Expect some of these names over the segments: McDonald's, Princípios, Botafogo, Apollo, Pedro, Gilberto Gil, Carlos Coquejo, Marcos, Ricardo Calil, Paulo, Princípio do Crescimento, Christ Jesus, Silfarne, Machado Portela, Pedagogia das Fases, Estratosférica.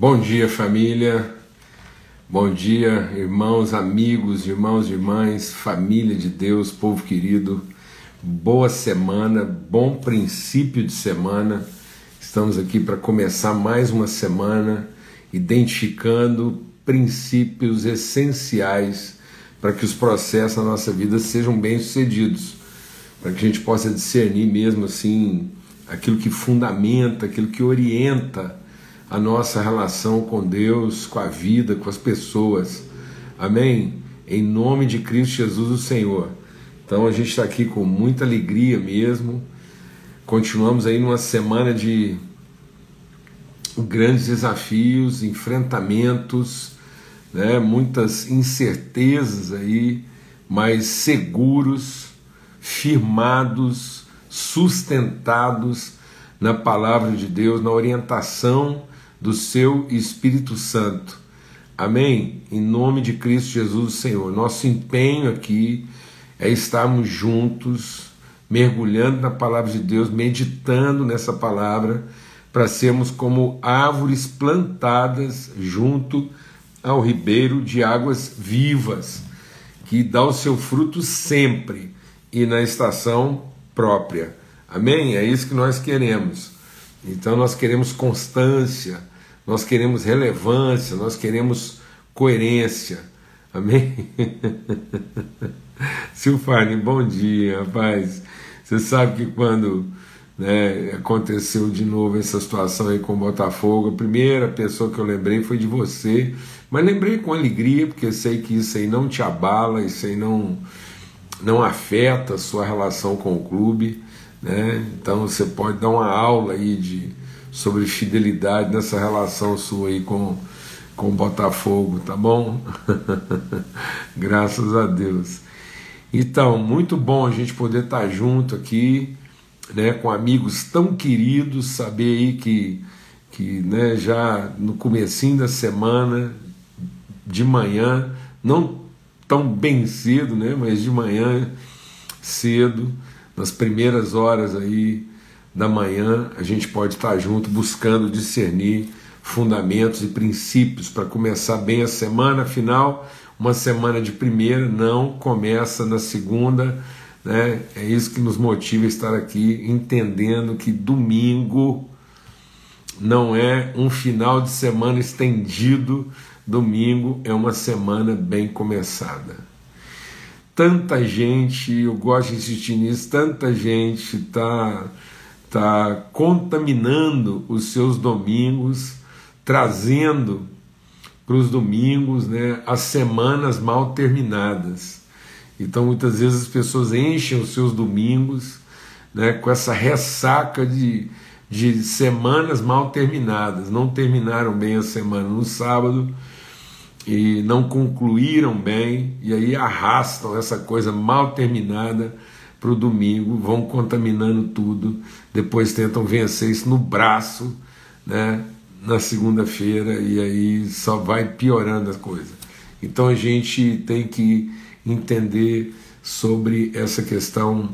Bom dia, família, bom dia, irmãos, amigos, irmãos e irmãs, família de Deus, povo querido, boa semana, bom princípio de semana. Estamos aqui para começar mais uma semana identificando princípios essenciais para que os processos na nossa vida sejam bem-sucedidos, para que a gente possa discernir mesmo assim aquilo que fundamenta, aquilo que orienta a nossa relação com Deus, com a vida, com as pessoas. Amém? Em nome de Cristo Jesus, o Senhor. Então a gente está aqui com muita alegria mesmo. Continuamos aí numa semana de grandes desafios, enfrentamentos, né? Muitas incertezas aí, mas seguros, firmados, sustentados na palavra de Deus, na orientação do seu Espírito Santo. Amém? Em nome de Cristo Jesus, Senhor. Nosso empenho aqui é estarmos juntos, mergulhando na palavra de Deus, meditando nessa palavra, para sermos como árvores plantadas junto ao ribeiro de águas vivas, que dá o seu fruto sempre e na estação própria. Amém? É isso que nós queremos. Então nós queremos constância, nós queremos relevância, nós queremos coerência. Amém? Silfarne, bom dia, rapaz. Você sabe que quando, né, aconteceu de novo essa situação aí com o Botafogo, a primeira pessoa que eu lembrei foi de você, mas lembrei com alegria, porque eu sei que isso aí não te abala, isso aí não afeta a sua relação com o clube, né? Então você pode dar uma aula aí sobre fidelidade nessa relação sua aí com o Botafogo, tá bom? Graças a Deus. Então, muito bom a gente poder estar junto aqui, né, com amigos tão queridos, saber aí que né, já no comecinho da semana, de manhã, não tão bem cedo, né, mas de manhã cedo, nas primeiras horas aí da manhã, a gente pode estar junto buscando discernir fundamentos e princípios para começar bem a semana. Afinal, uma semana de primeira não começa na segunda, né? É isso que nos motiva a estar aqui, entendendo que domingo não é um final de semana estendido, domingo é uma semana bem começada. Tanta gente, eu gosto de insistir nisso, tanta gente está contaminando os seus domingos, trazendo para os domingos, né, as semanas mal terminadas. Então muitas vezes as pessoas enchem os seus domingos, né, com essa ressaca de semanas mal terminadas, não terminaram bem a semana no sábado, e não concluíram bem, e aí arrastam essa coisa mal terminada para o domingo, vão contaminando tudo, depois tentam vencer isso no braço, né, na segunda-feira, e aí só vai piorando a coisa. Então a gente tem que entender sobre essa questão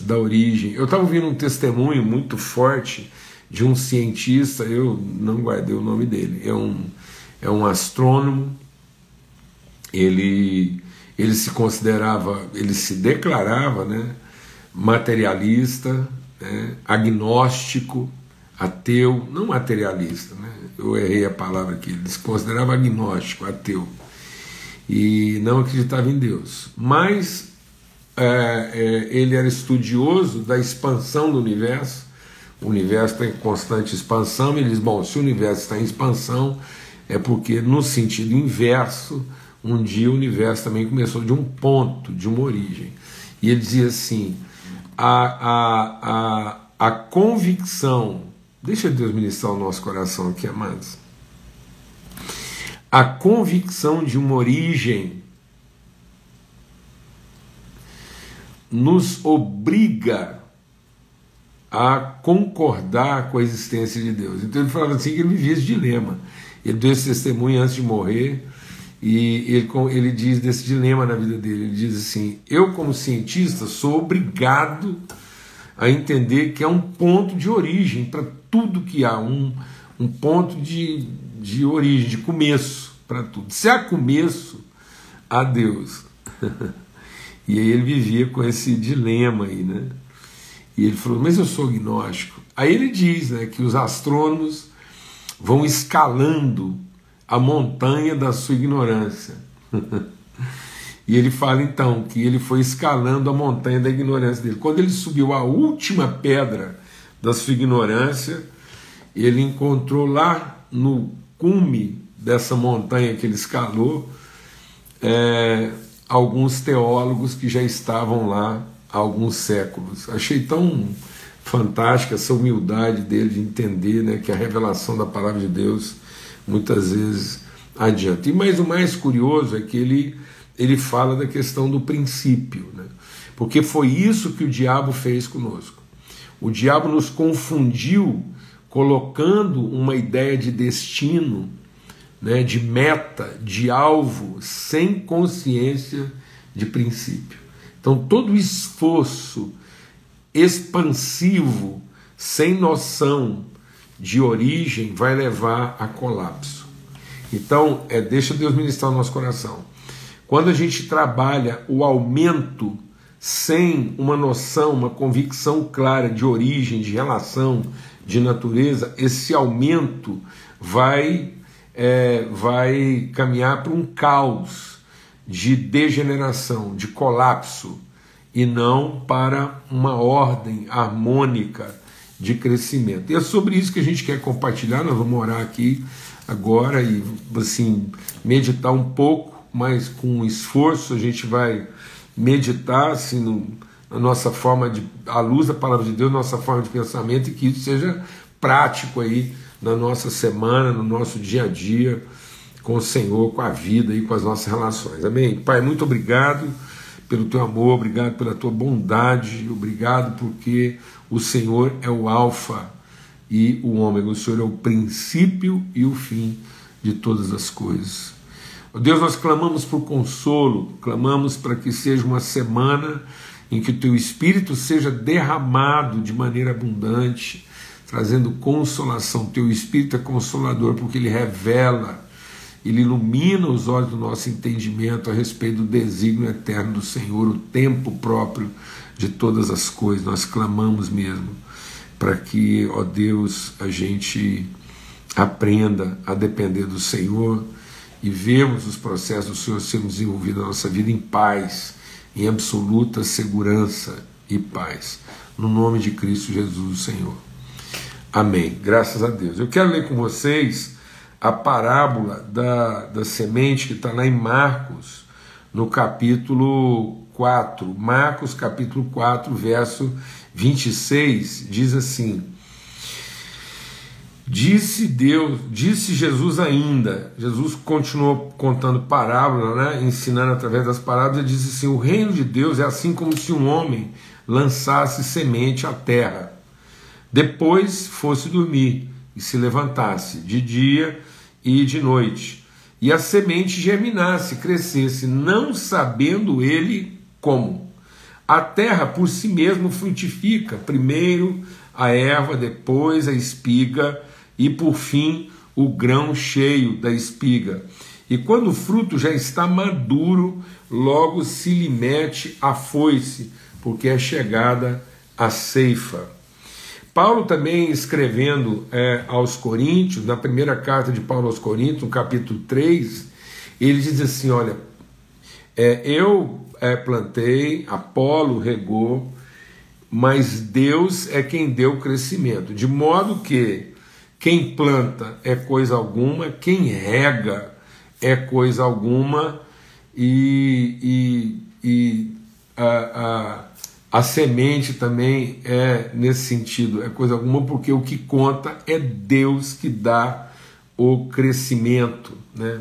da origem. Eu estava ouvindo um testemunho muito forte de um cientista, eu não guardei o nome dele, é um astrônomo. Ele se considerava, ele se declarava, né, materialista, né, agnóstico, ateu, não materialista, né, eu errei a palavra aqui, ele se considerava agnóstico, ateu, e não acreditava em Deus, mas ele era estudioso da expansão do universo. O universo está em constante expansão, e ele diz, bom, se o universo está em expansão, é porque no sentido inverso, um dia o universo também começou de um ponto, de uma origem. E ele dizia assim, a convicção, deixa Deus ministrar o nosso coração aqui, amados, a convicção de uma origem nos obriga a concordar com a existência de Deus. Então ele falava assim que ele vivia esse dilema. Ele deu esse testemunho antes de morrer, e ele diz desse dilema na vida dele, ele diz assim, eu como cientista sou obrigado a entender que é um ponto de origem para tudo que há, um ponto de, de origem, de começo para tudo. Se há começo, há Deus. E aí ele vivia com esse dilema aí, né? E ele falou, mas eu sou agnóstico. Aí ele diz, né, que os astrônomos vão escalando a montanha da sua ignorância. E ele fala então que ele foi escalando a montanha da ignorância dele. Quando ele subiu a última pedra da sua ignorância, ele encontrou lá no cume dessa montanha que ele escalou, alguns teólogos que já estavam lá há alguns séculos. Achei tão fantástica essa humildade dele de entender, né, que a revelação da palavra de Deus muitas vezes adianta. E mais, o mais curioso é que ele fala da questão do princípio, né? Porque foi isso que o diabo fez conosco. O diabo nos confundiu colocando uma ideia de destino, né, de meta, de alvo, sem consciência de princípio. Então todo esforço expansivo, sem noção de origem, vai levar a colapso. Então, deixa Deus ministrar o nosso coração. Quando a gente trabalha o aumento sem uma noção, uma convicção clara de origem, de relação, de natureza, esse aumento vai caminhar para um caos de degeneração, de colapso, e não para uma ordem harmônica de crescimento. E é sobre isso que a gente quer compartilhar. Nós vamos orar aqui agora e assim meditar um pouco, mas com esforço a gente vai meditar assim, na nossa forma de, à luz da palavra de Deus, nossa forma de pensamento, e que isso seja prático aí na nossa semana, no nosso dia a dia com o Senhor, com a vida e com as nossas relações. Amém? Pai, muito obrigado pelo teu amor, obrigado pela tua bondade, obrigado porque o Senhor é o alfa e o ômega, o Senhor é o princípio e o fim de todas as coisas. Ó Deus, nós clamamos por consolo, clamamos para que seja uma semana em que o teu Espírito seja derramado de maneira abundante, trazendo consolação. O teu Espírito é consolador porque ele revela, ele ilumina os olhos do nosso entendimento a respeito do desígnio eterno do Senhor, o tempo próprio de todas as coisas. Nós clamamos mesmo para que, ó Deus, a gente aprenda a depender do Senhor e vemos os processos do Senhor sendo desenvolvidos na nossa vida em paz, em absoluta segurança e paz. No nome de Cristo Jesus, o Senhor. Amém. Graças a Deus. Eu quero ler com vocês a parábola da semente que está lá em Marcos, no capítulo 4. Marcos, capítulo 4, verso 26, diz assim: Disse Jesus ainda. Jesus continuou contando parábola, né, ensinando através das parábolas, e disse assim: o reino de Deus é assim como se um homem lançasse semente à terra, depois fosse dormir e se levantasse de dia e de noite, e a semente germinasse, crescesse, não sabendo ele como. A terra por si mesma frutifica, primeiro a erva, depois a espiga, e por fim o grão cheio da espiga. E quando o fruto já está maduro, logo se lhe mete a foice, porque é chegada a ceifa. Paulo também, escrevendo aos Coríntios, na primeira carta de Paulo aos Coríntios, no capítulo 3, ele diz assim, olha, eu plantei, Apolo regou, mas Deus é quem deu o crescimento, de modo que quem planta é coisa alguma, quem rega é coisa alguma, A semente também é nesse sentido, é coisa alguma, porque o que conta é Deus que dá o crescimento, né?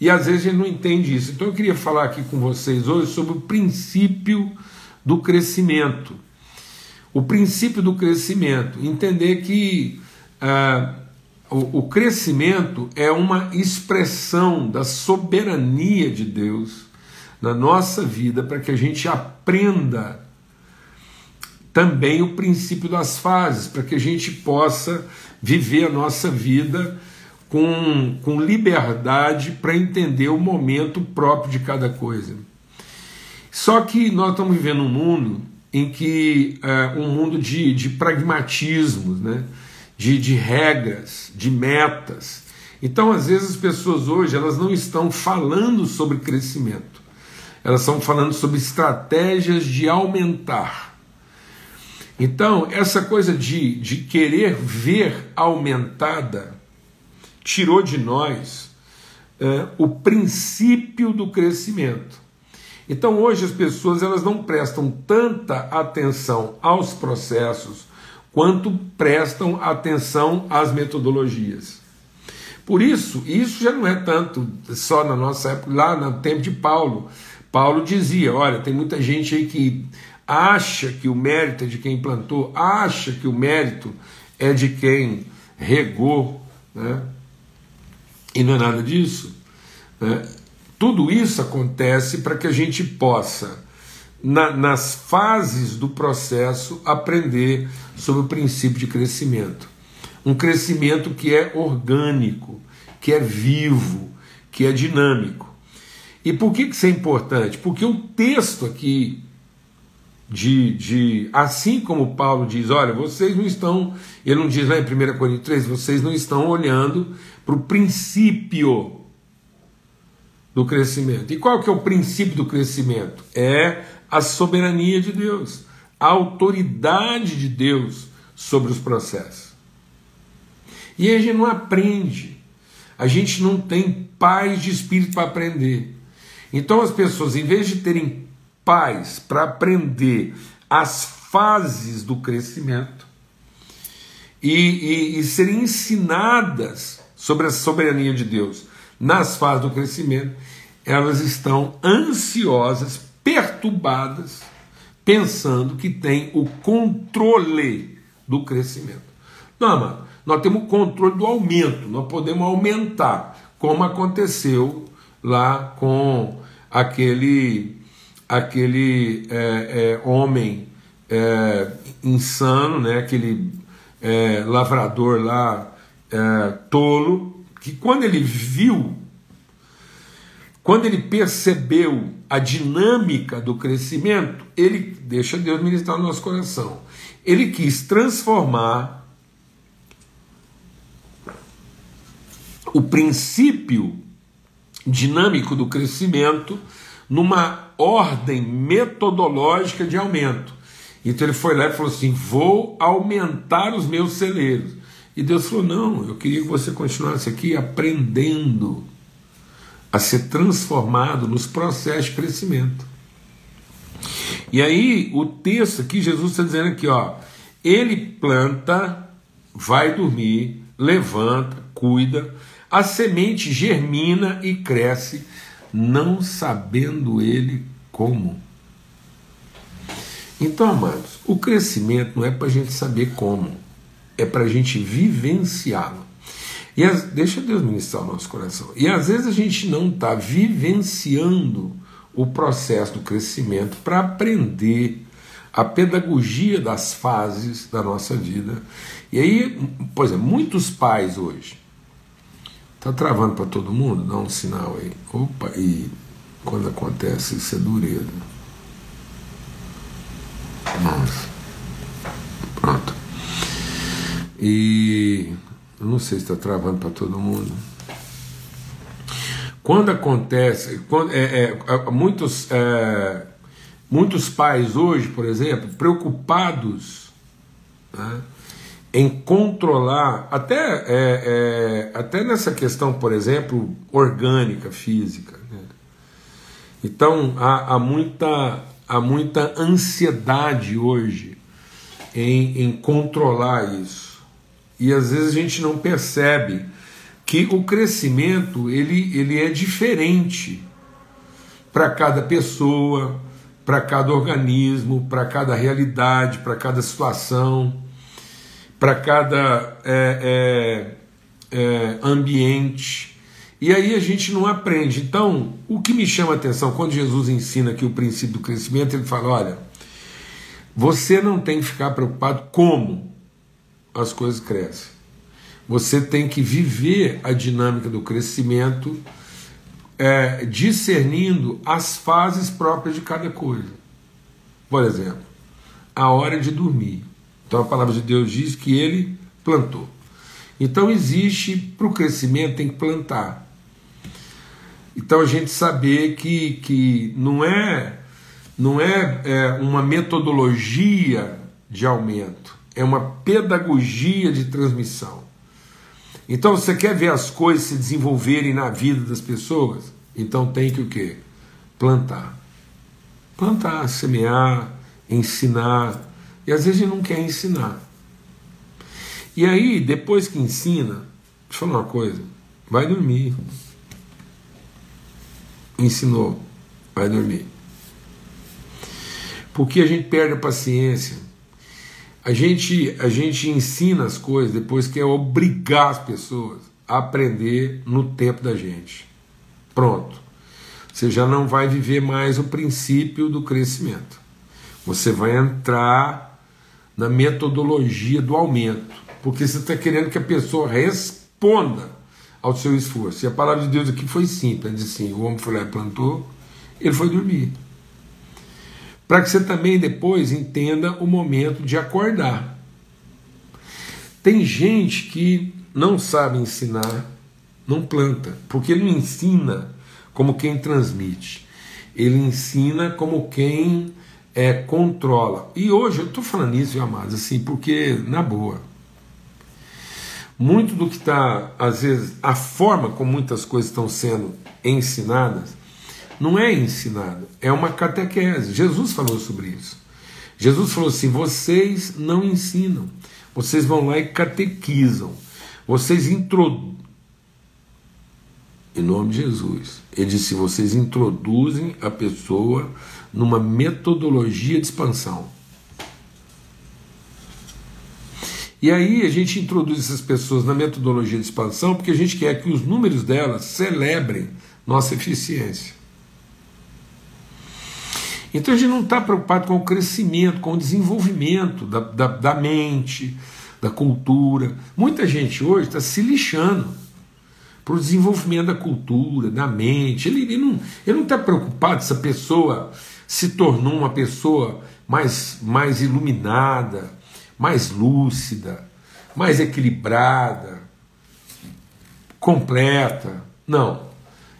E às vezes a gente não entende isso. Então eu queria falar aqui com vocês hoje sobre o princípio do crescimento. O princípio do crescimento. Entender que o crescimento é uma expressão da soberania de Deus na nossa vida, para que a gente aprenda também o princípio das fases, para que a gente possa viver a nossa vida com liberdade para entender o momento próprio de cada coisa. Só que nós estamos vivendo um mundo em que um mundo de pragmatismos, né? de regras, de metas. Então, às vezes, as pessoas hoje elas não estão falando sobre crescimento. Elas estão falando sobre estratégias de aumentar. Então, essa coisa de querer ver aumentada tirou de nós o princípio do crescimento. Então, hoje, as pessoas elas não prestam tanta atenção aos processos quanto prestam atenção às metodologias. Por isso, isso já não é tanto só na nossa época, lá no tempo de Paulo. Paulo dizia, olha, tem muita gente aí que acha que o mérito é de quem plantou, acha que o mérito é de quem regou, né? E não é nada disso, né? Tudo isso acontece para que a gente possa, nas fases do processo, aprender sobre o princípio de crescimento. Um crescimento que é orgânico, que é vivo, que é dinâmico. E por que isso é importante? Porque o texto aqui, assim como Paulo diz, olha, vocês não estão, ele não diz lá em 1 Coríntios 3, vocês não estão olhando para o princípio do crescimento. E qual que é o princípio do crescimento? É a soberania de Deus, a autoridade de Deus sobre os processos. E a gente não aprende, a gente não tem paz de espírito para aprender. Então as pessoas, em vez de terem paz para aprender as fases do crescimento e serem ensinadas sobre a soberania de Deus nas fases do crescimento, elas estão ansiosas, perturbadas, pensando que tem o controle do crescimento. Não, mano. Nós temos o controle do aumento, nós podemos aumentar, como aconteceu lá com aquele homem insano, né? Aquele lavrador lá, tolo, que quando ele viu, quando ele percebeu a dinâmica do crescimento, ele, deixa Deus ministrar no nosso coração, ele quis transformar o princípio dinâmico do crescimento numa ordem metodológica de aumento. Então ele foi lá e falou assim, vou aumentar os meus celeiros. E Deus falou, não, eu queria que você continuasse aqui aprendendo a ser transformado nos processos de crescimento. E aí o texto aqui, Jesus está dizendo aqui, ó, ele planta, vai dormir, levanta, cuida, a semente germina e cresce, não sabendo ele como. Então, amados, o crescimento não é para a gente saber como, é para a gente vivenciá-lo. Deixa Deus ministrar o nosso coração. E às vezes a gente não está vivenciando o processo do crescimento para aprender a pedagogia das fases da nossa vida. E aí, pois é, muitos pais hoje, tá travando para todo mundo? Dá um sinal aí. Opa, e quando acontece isso é dureza. Nossa. Pronto. E eu não sei se está travando para todo mundo. Quando acontece... muitos pais hoje, por exemplo, preocupados, né, em controlar, até nessa questão, por exemplo, orgânica, física, né? Então há muita ansiedade hoje em controlar isso. E às vezes a gente não percebe que o crescimento ele é diferente para cada pessoa, para cada organismo, para cada realidade, para cada situação, para cada ambiente, e aí a gente não aprende. Então, o que me chama a atenção, quando Jesus ensina aqui o princípio do crescimento, ele fala, olha, você não tem que ficar preocupado como as coisas crescem, Você tem que viver a dinâmica do crescimento, discernindo as fases próprias de cada coisa. Por exemplo, a hora de dormir. Então a palavra de Deus diz que ele plantou. Então existe, para o crescimento tem que plantar. Então a gente saber que não é uma metodologia de aumento, é uma pedagogia de transmissão. Então você quer ver as coisas se desenvolverem na vida das pessoas? Então tem que o quê? Plantar. Plantar, semear, ensinar. E às vezes a gente não quer ensinar. E aí, depois que ensina, deixa eu falar uma coisa, vai dormir. Ensinou, vai dormir. Porque a gente perde a paciência. A gente ensina as coisas depois que é obrigar as pessoas a aprender no tempo da gente. Pronto. Você já não vai viver mais o princípio do crescimento. Você vai entrar na metodologia do aumento. Porque você está querendo que a pessoa responda ao seu esforço. E a palavra de Deus aqui foi simples. Assim, o homem foi lá e plantou, ele foi dormir. Para que você também depois entenda o momento de acordar. Tem gente que não sabe ensinar, não planta, porque não ensina como quem transmite, ele ensina como quem controla. E hoje eu estou falando isso, amados, assim, porque, na boa, muito do que está, às vezes, a forma como muitas coisas estão sendo ensinadas, não é ensinado, é uma catequese. Jesus falou sobre isso. Jesus falou assim, vocês não ensinam, vocês vão lá e catequizam, vocês introduzem, em nome de Jesus, ele disse, vocês introduzem a pessoa numa metodologia de expansão. E aí a gente introduz essas pessoas na metodologia de expansão porque a gente quer que os números delas celebrem nossa eficiência. Então a gente não está preocupado com o crescimento, com o desenvolvimento da mente, da cultura. Muita gente hoje está se lixando para o desenvolvimento da cultura, da mente. Ele não está preocupado se a pessoa se tornou uma pessoa mais iluminada, mais lúcida, mais equilibrada, completa. Não.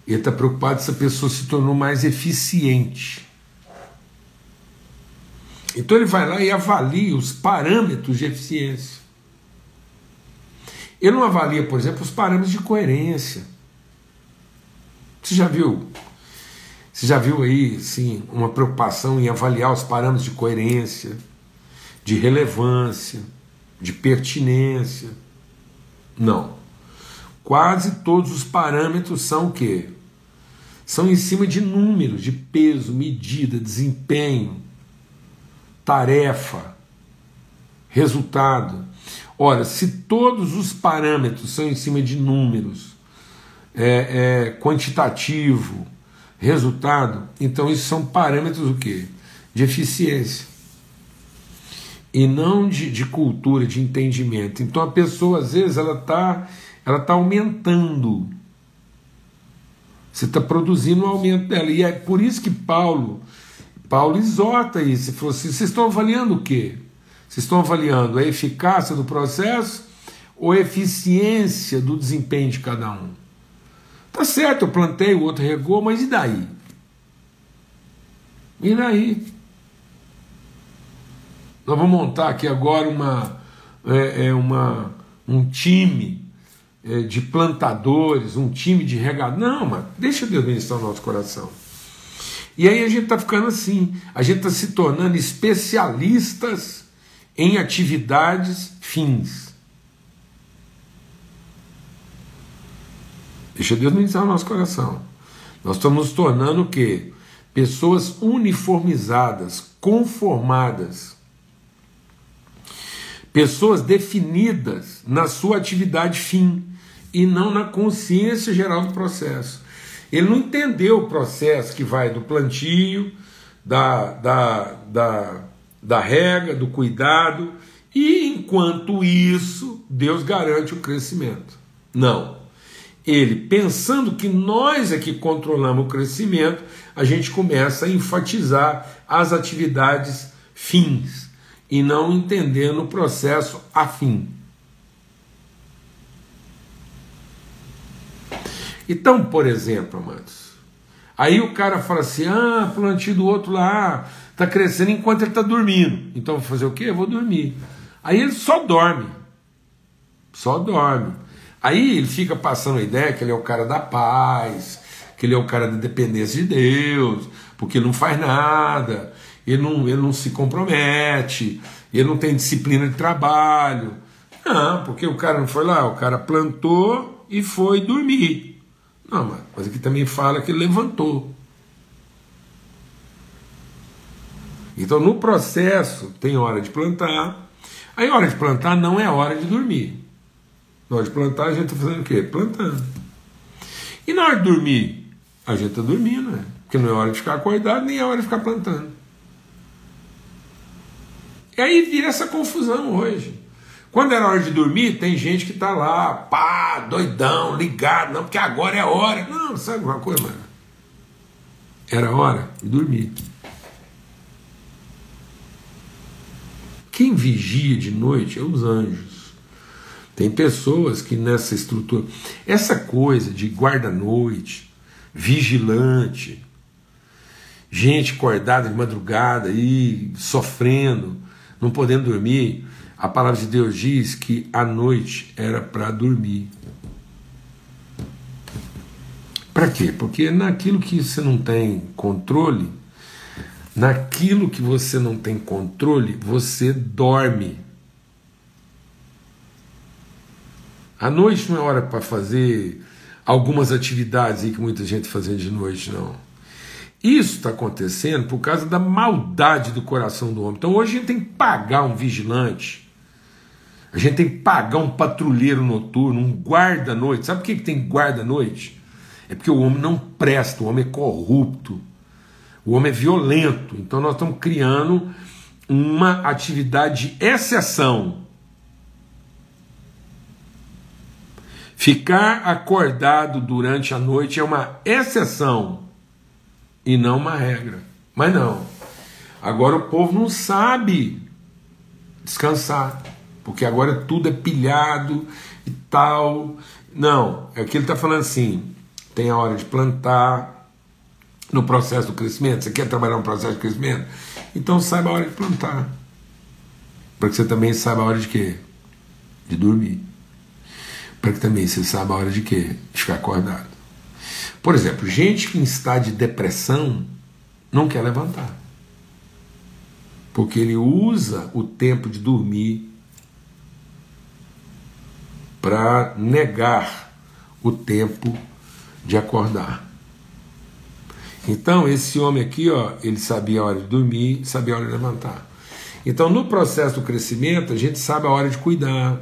Ele está preocupado se a pessoa se tornou mais eficiente. Então ele vai lá e avalia os parâmetros de eficiência. Ele não avalia, por exemplo, os parâmetros de coerência. Você já viu aí, sim, uma preocupação em avaliar os parâmetros de coerência, de relevância, de pertinência? Não. Quase todos os parâmetros são o quê? São em cima de números, de peso, medida, desempenho, tarefa, resultado. Ora, se todos os parâmetros são em cima de números, quantitativo, resultado, então isso são parâmetros o quê? De eficiência. E não de cultura, de entendimento. Então a pessoa, às vezes, ela tá aumentando. Você está produzindo um aumento dela. E é por isso que Paulo exorta isso, ele falou assim, vocês estão avaliando o quê? Vocês estão avaliando a eficácia do processo ou a eficiência do desempenho de cada um? Tá certo, eu plantei, o outro regou, mas e daí? E daí? Nós vamos montar aqui agora um time de plantadores, um time de regadores. Não, mas deixa Deus ministrar o nosso coração. E aí a gente está ficando assim, a gente está se tornando especialistas em atividades fins. Deixa Deus ministrar o nosso coração. Nós estamos nos tornando o quê? Pessoas uniformizadas, conformadas. Pessoas definidas na sua atividade fim e não na consciência geral do processo. Ele não entendeu o processo que vai do plantio, da rega, do cuidado E enquanto isso, Deus garante o crescimento. Não. Ele, pensando que nós é que controlamos o crescimento, a gente começa a enfatizar as atividades fins e não entendendo o processo afim. Então, por exemplo, amados, aí o cara fala assim, plantio do outro lá, está crescendo enquanto ele está dormindo. Então vou fazer o quê? Eu vou dormir. Aí ele só dorme. Só dorme. Aí ele fica passando a ideia que ele é o cara da paz, que ele é o cara da dependência de Deus, porque ele não faz nada, ele não se compromete, ele não tem disciplina de trabalho. Não, porque o cara não foi lá, o cara plantou e foi dormir. Não, mas aqui também fala que ele levantou. Então no processo tem hora de plantar, aí hora de plantar não é hora de dormir. Na hora de plantar a gente está fazendo o quê? Plantando. E na hora de dormir, a gente está dormindo, né? Porque não é hora de ficar acordado, nem é hora de ficar plantando. E aí vira essa confusão hoje. Quando era hora de dormir, tem gente que está lá, doidão, ligado, não, porque agora é hora. Não, sabe uma coisa, mano? Era hora de dormir. Quem vigia de noite é os anjos. Tem pessoas que nessa estrutura... Essa coisa de guarda-noite, vigilante, gente acordada de madrugada e sofrendo, não podendo dormir, a palavra de Deus diz que a noite era para dormir. Para quê? Porque naquilo que você não tem controle... Naquilo que você não tem controle, você dorme. À noite não é hora para fazer algumas atividades aí que muita gente fazendo de noite, não. Isso está acontecendo por causa da maldade do coração do homem. Então hoje a gente tem que pagar um vigilante, a gente tem que pagar um patrulheiro noturno, um guarda-noite. Sabe por que tem guarda-noite? É porque o homem não presta, o homem é corrupto. O homem é violento, então nós estamos criando uma atividade de exceção. Ficar acordado durante a noite é uma exceção e não uma regra. Mas não. Agora o povo não sabe descansar, porque agora tudo é pilhado e tal. Não, é o que ele está falando assim, tem a hora de plantar, no processo do crescimento. Você quer trabalhar no processo de crescimento? Então saiba a hora de plantar, para que você também saiba a hora de quê? De dormir. Para que também você saiba a hora de quê? De ficar acordado. Por exemplo, gente que está de depressão não quer levantar, porque ele usa o tempo de dormir para negar o tempo de acordar. Então esse homem aqui, ó, ele sabia a hora de dormir, sabia a hora de levantar. Então no processo do crescimento a gente sabe a hora de cuidar,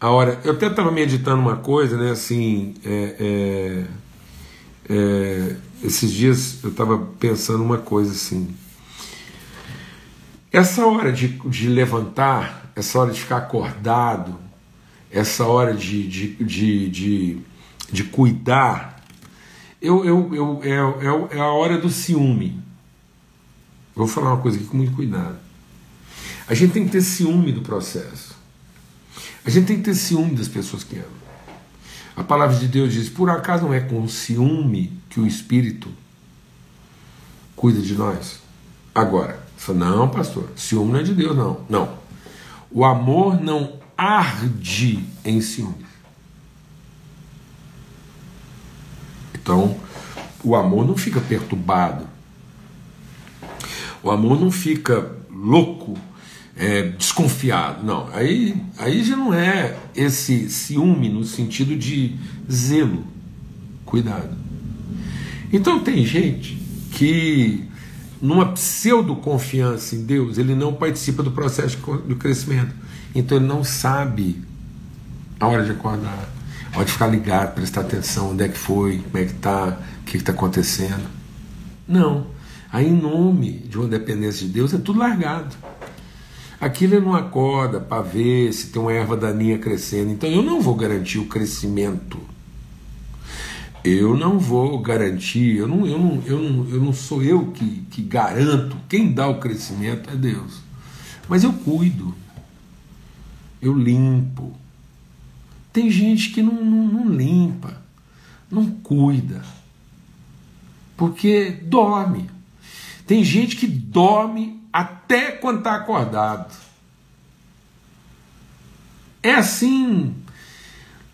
a hora... Eu até estava meditando uma coisa, né, assim, esses dias eu estava pensando uma coisa assim. Essa hora de levantar, essa hora de ficar acordado, essa hora de cuidar. É a hora do ciúme. Vou falar uma coisa aqui com muito cuidado. A gente tem que ter ciúme do processo. A gente tem que ter ciúme das pessoas que amam. A palavra de Deus diz, por acaso não é com ciúme que o Espírito cuida de nós? Agora, você fala, não, pastor, ciúme não é de Deus, não. Não. O amor não arde em ciúme. Então, o amor não fica perturbado, o amor não fica louco, desconfiado, não. Aí já não é esse ciúme no sentido de zelo, cuidado. Então tem gente que, numa pseudo-confiança em Deus, ele não participa do processo do crescimento, então ele não sabe a hora de acordar. Pode ficar ligado, prestar atenção, onde é que foi, como é que está, o que está acontecendo. Não. Aí, em nome de uma dependência de Deus, é tudo largado. Aqui ele não acorda para ver se tem uma erva daninha crescendo. Então eu não vou garantir o crescimento. Eu não vou garantir, eu não sou eu que garanto. Quem dá o crescimento é Deus. Mas eu cuido. Eu limpo. Tem gente que não limpa, não cuida, porque dorme. Tem gente que dorme até quando está acordado. É assim,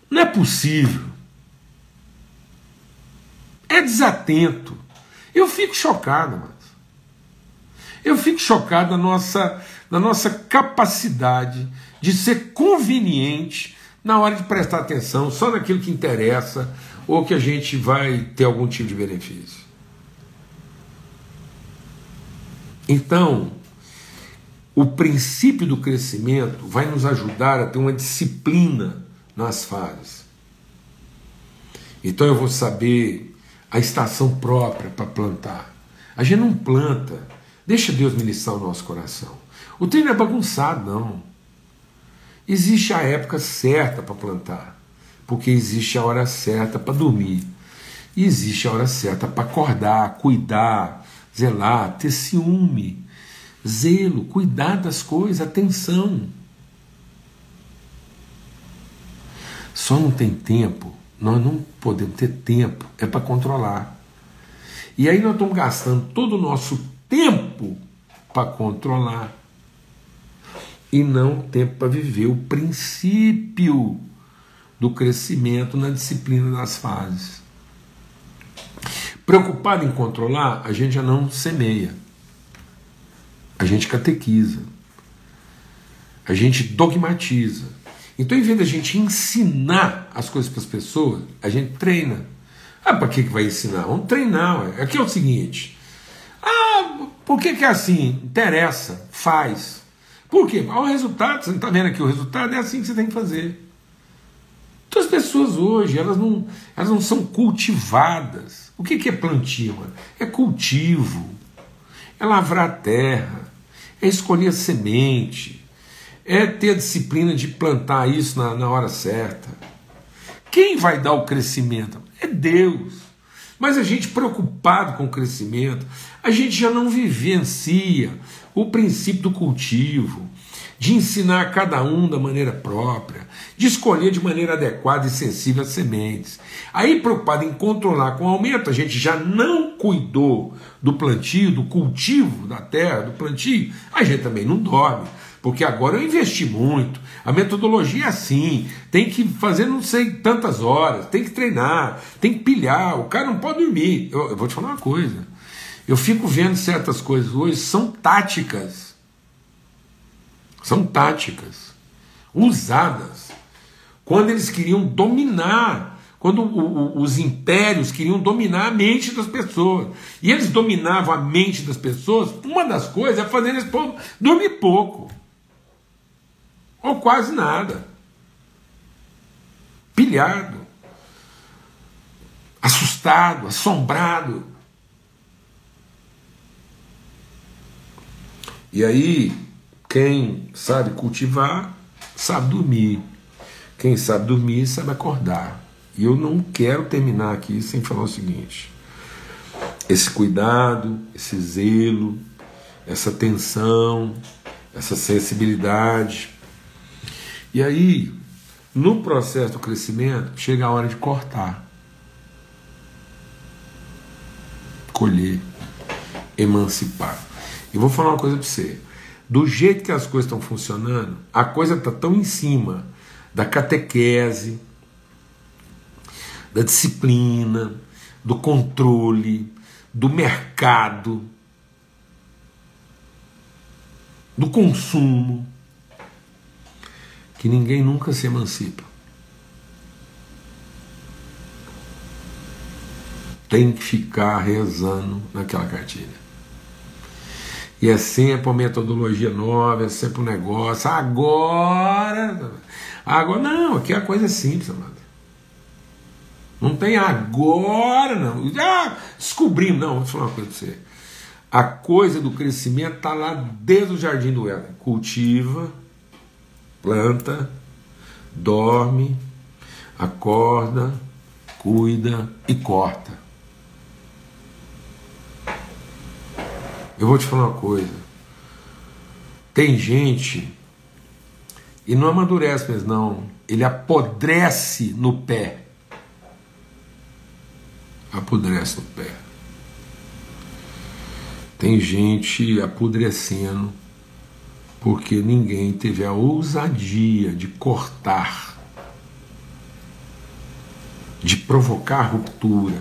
não é possível. É desatento. Eu fico chocado, mano. Eu fico chocado da nossa capacidade de ser conveniente na hora de prestar atenção só naquilo que interessa ou que a gente vai ter algum tipo de benefício. Então, o princípio do crescimento vai nos ajudar a ter uma disciplina nas fases. Então eu vou saber a estação própria para plantar. A gente não planta, deixa Deus ministrar o nosso coração. O treino é bagunçado, não. Existe a época certa para plantar, porque existe a hora certa para dormir, e existe a hora certa para acordar, cuidar, zelar, ter ciúme, zelo, cuidar das coisas, atenção. Só não tem tempo, nós não podemos ter tempo, é para controlar. E aí nós estamos gastando todo o nosso tempo para controlar, e não tempo para viver o princípio do crescimento na disciplina das fases. Preocupado em controlar, a gente já não semeia. A gente catequiza. A gente dogmatiza. Então, em vez da gente ensinar as coisas para as pessoas, a gente treina. Ah, para que vai ensinar? Vamos treinar. Ué. Aqui é o seguinte. Ah, por que é assim? Interessa. Faz. Por quê? Olha o resultado, você não está vendo aqui o resultado, é assim que você tem que fazer. Então as pessoas hoje, elas não são cultivadas. O que é plantio? É cultivo, é lavrar a terra, é escolher a semente, é ter a disciplina de plantar isso na hora certa. Quem vai dar o crescimento? É Deus. Mas a gente preocupado com o crescimento, a gente já não vivencia o princípio do cultivo, de ensinar a cada um da maneira própria, de escolher de maneira adequada e sensível as sementes. Aí, preocupado em controlar com o aumento, a gente já não cuidou do plantio, do cultivo da terra, do plantio, a gente também não dorme, porque agora eu investi muito, a metodologia é assim, tem que fazer não sei tantas horas, tem que treinar, tem que pilhar, o cara não pode dormir. Eu vou te falar uma coisa, eu fico vendo certas coisas hoje, são táticas, usadas, quando eles queriam dominar, quando os impérios queriam dominar a mente das pessoas, e eles dominavam a mente das pessoas, uma das coisas é fazer esse povo dormir pouco, ou quase nada, pilhado, assustado, assombrado. E aí, quem sabe cultivar, sabe dormir. Quem sabe dormir, sabe acordar. E eu não quero terminar aqui sem falar o seguinte. Esse cuidado, esse zelo, essa atenção, essa sensibilidade. E aí, no processo do crescimento, chega a hora de cortar. Colher, emancipar. E vou falar uma coisa para você, do jeito que as coisas estão funcionando, a coisa está tão em cima da catequese, da disciplina, do controle, do mercado, do consumo, que ninguém nunca se emancipa. Tem que ficar rezando naquela cartilha. E é sempre uma metodologia nova, é sempre um negócio. Agora não, aqui a coisa é simples, amado. Não tem agora, não. Já descobrimos, não, vou falar uma coisa para você. A coisa do crescimento está lá desde o jardim do Éden. Cultiva, planta, dorme, acorda, cuida e corta. Eu vou te falar uma coisa. Tem gente, e não amadurece mesmo, não. Ele apodrece no pé. Apodrece no pé. Tem gente apodrecendo porque ninguém teve a ousadia de cortar, de provocar ruptura,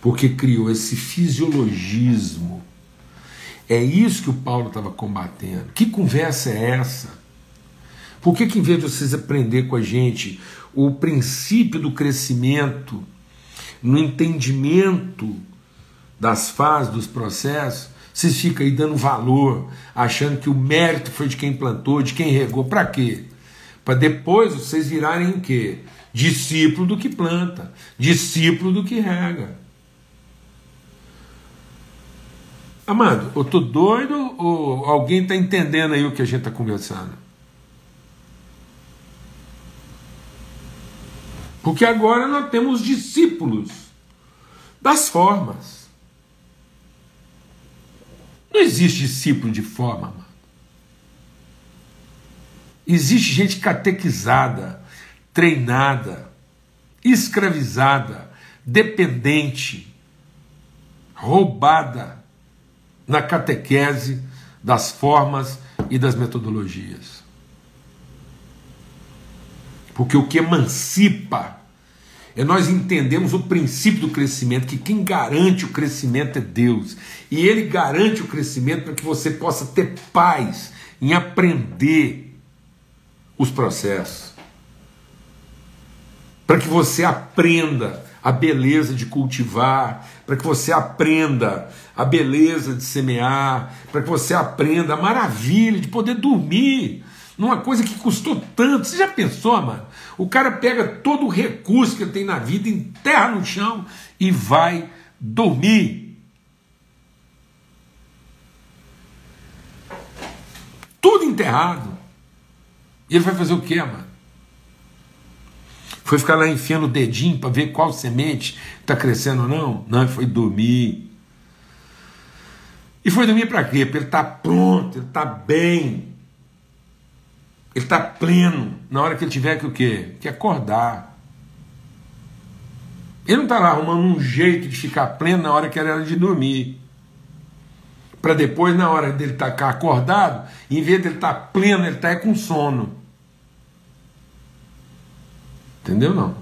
porque criou esse fisiologismo. É isso que o Paulo estava combatendo. Que conversa é essa? Por que, em vez de vocês aprender com a gente o princípio do crescimento, no entendimento das fases, dos processos, vocês ficam aí dando valor, achando que o mérito foi de quem plantou, de quem regou? Para quê? Para depois vocês virarem o quê? Discípulo do que planta, discípulo do que rega. Amado, eu estou doido ou alguém está entendendo aí o que a gente está conversando? Porque agora nós temos discípulos das formas. Não existe discípulo de forma, amado. Existe gente catequizada, treinada, escravizada, dependente, roubada na catequese das formas e das metodologias. Porque o que emancipa é nós entendermos o princípio do crescimento, que quem garante o crescimento é Deus. E Ele garante o crescimento para que você possa ter paz em aprender os processos. Para que você aprenda a beleza de cultivar, para que você aprenda a beleza de semear, para que você aprenda a maravilha de poder dormir numa coisa que custou tanto. Você já pensou, mano? O cara pega todo o recurso que ele tem na vida, enterra no chão e vai dormir. Tudo enterrado. E ele vai fazer o quê, mano? Foi ficar lá enfiando o dedinho para ver qual semente está crescendo ou não? Não, foi dormir. E foi dormir para quê? Porque ele está pronto, ele está bem, ele está pleno na hora que ele tiver que o quê? Que acordar. Ele não está lá arrumando um jeito de ficar pleno na hora que era de dormir, para depois, na hora dele estar acordado, em vez de ele estar pleno, ele está com sono. Entendeu? Não.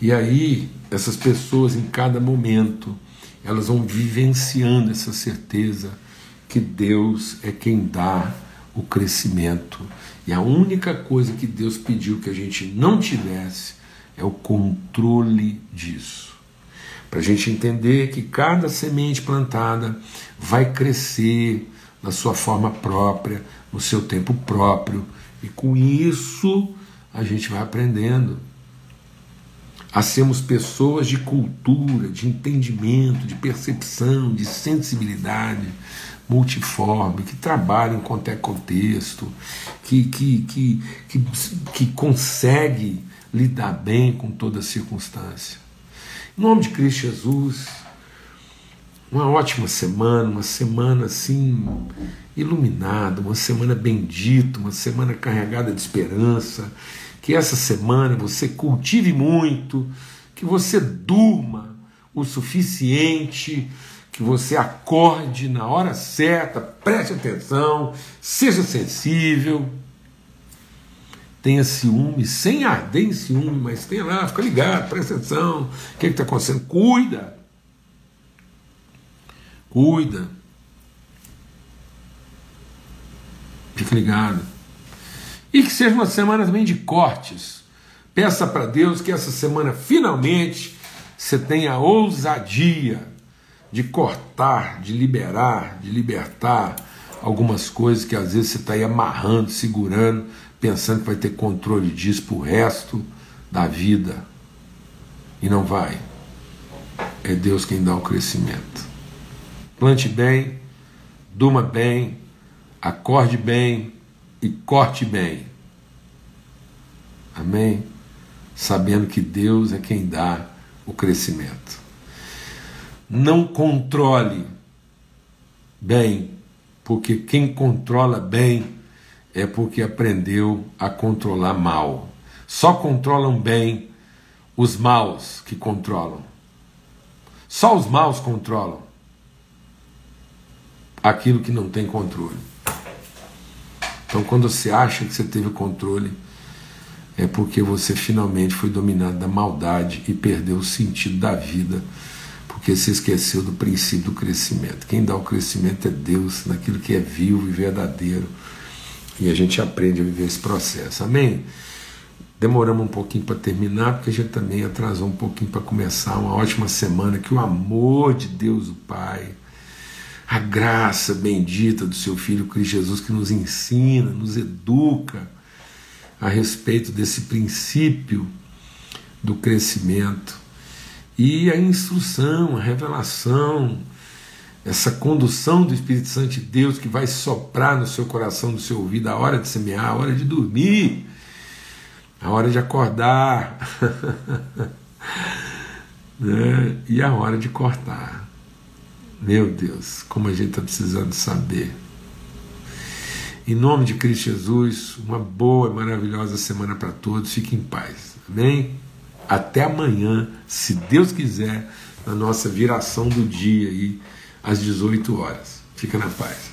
E aí, essas pessoas, em cada momento, elas vão vivenciando essa certeza que Deus é quem dá o crescimento. E a única coisa que Deus pediu que a gente não tivesse é o controle disso. Para a gente entender que cada semente plantada vai crescer na sua forma própria, no seu tempo próprio. E com isso a gente vai aprendendo a sermos pessoas de cultura, de entendimento, de percepção, de sensibilidade multiforme, que trabalham com qualquer contexto, que consegue lidar bem com toda circunstância. Em nome de Cristo Jesus, uma ótima semana, uma semana assim iluminada, uma semana bendita, uma semana carregada de esperança. Que essa semana você cultive muito, que você durma o suficiente, que você acorde na hora certa, preste atenção, seja sensível, tenha ciúme, sem arder em ciúme, mas tenha lá, fica ligado, preste atenção, o que está acontecendo, cuida, fica ligado. E que seja uma semana também de cortes. Peça para Deus que essa semana finalmente você tenha a ousadia de cortar, de liberar, de libertar algumas coisas que às vezes você está aí amarrando, segurando, pensando que vai ter controle disso para o resto da vida. E não vai. é Deus quem dá o crescimento. Plante bem, durma bem, acorde bem e corte bem. Amém? Sabendo que Deus é quem dá o crescimento. Não controle bem, porque quem controla bem é porque aprendeu a controlar mal. Só controlam bem os maus que controlam. Só os maus controlam aquilo que não tem controle. Então, quando você acha que você teve controle, é porque você finalmente foi dominado da maldade e perdeu o sentido da vida, porque se esqueceu do princípio do crescimento. Quem dá o crescimento é Deus, naquilo que é vivo e verdadeiro, e a gente aprende a viver esse processo. Amém? Demoramos um pouquinho para terminar, porque a gente também atrasou um pouquinho para começar. Uma ótima semana, que o amor de Deus, o Pai, a graça bendita do seu Filho Cristo Jesus, que nos ensina, nos educa a respeito desse princípio do crescimento, e a instrução, a revelação, essa condução do Espírito Santo de Deus, que vai soprar no seu coração, no seu ouvido, a hora de semear, a hora de dormir, a hora de acordar, né? E a hora de cortar. Meu Deus, como a gente está precisando saber. Em nome de Cristo Jesus, uma boa e maravilhosa semana para todos. Fiquem em paz. Amém? Até amanhã, se Deus quiser, na nossa viração do dia, aí, às 18 horas. Fica na paz.